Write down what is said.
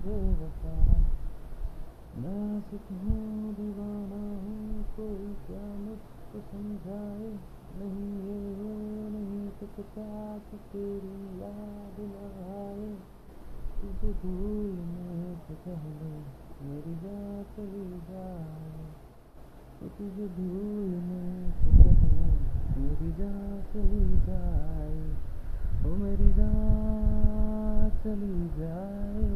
नाज़ुक हूँ दीवाना हूँ, कोई क्या मुझको समझाए, नहीं ये हो नहीं सकता कि तेरी याद न आए। तुझे भूलने से पहले मेरी याद चली जाए, तुझे भूलने से पहले मेरी याद चली जाए, ओ मेरी याद चली जाए।